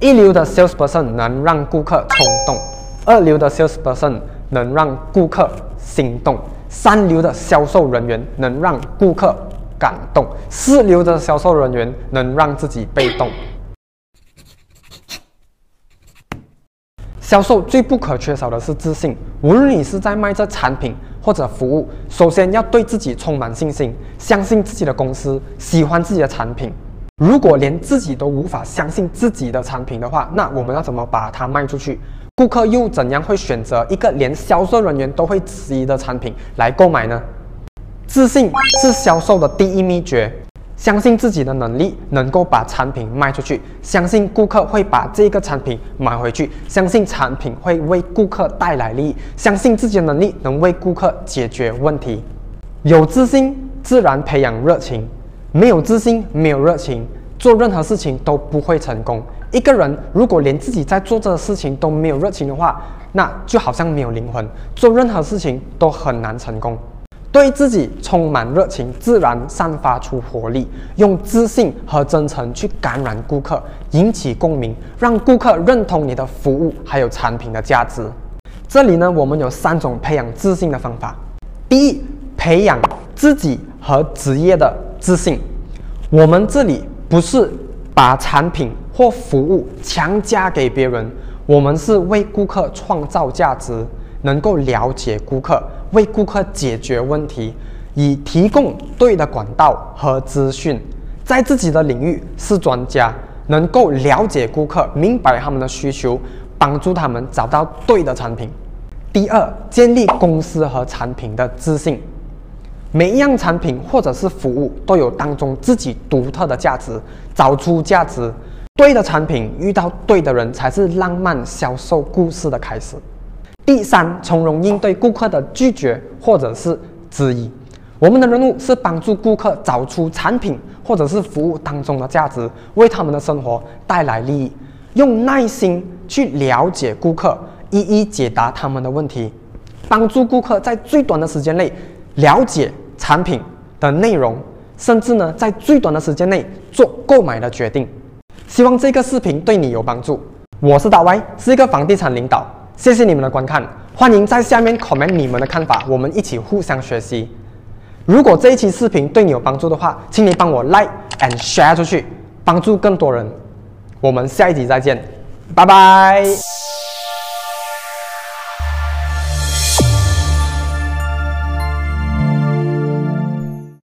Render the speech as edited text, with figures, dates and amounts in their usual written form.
一流的 salesperson 能让顾客冲动，二流的 salesperson 能让顾客心动，三流的销售人员能让顾客感动，四流的销售人员能让自己被动。销售最不可缺少的是自信。无论你是在卖这产品或者服务，首先要对自己充满信心，相信自己的公司，喜欢自己的产品。如果连自己都无法相信自己的产品的话，那我们要怎么把它卖出去？顾客又怎样会选择一个连销售人员都会质疑的产品来购买呢？自信是销售的第一秘诀。相信自己的能力能够把产品卖出去，相信顾客会把这个产品买回去，相信产品会为顾客带来利益，相信自己的能力能为顾客解决问题。有自信自然培养热情，没有自信没有热情，做任何事情都不会成功。一个人如果连自己在做这个事情都没有热情的话，那就好像没有灵魂，做任何事情都很难成功。对自己充满热情，自然散发出活力，用自信和真诚去感染顾客，引起共鸣，让顾客认同你的服务还有产品的价值。这里呢，我们有3种培养自信的方法。第一，培养自己和职业的自信。我们这里不是把产品或服务强加给别人，我们是为顾客创造价值，能够了解顾客，为顾客解决问题，以提供对的管道和资讯，在自己的领域是专家，能够了解顾客，明白他们的需求，帮助他们找到对的产品。第二，建立公司和产品的自信。每一样产品或者是服务都有当中自己独特的价值，找出价值，对的产品遇到对的人，才是浪漫销售故事的开始。第三，从容应对顾客的拒绝或者是质疑。我们的任务是帮助顾客找出产品或者是服务当中的价值，为他们的生活带来利益。用耐心去了解顾客，一一解答他们的问题，帮助顾客在最短的时间内了解产品的内容，甚至呢，在最短的时间内做购买的决定。希望这个视频对你有帮助。我是大 Y， 是一个房地产领导。谢谢你们的观看，欢迎在下面 comment 你们的看法，我们一起互相学习。如果这一期视频对你有帮助的话，请你帮我 like and share 出去，帮助更多人。我们下一集再见，拜拜。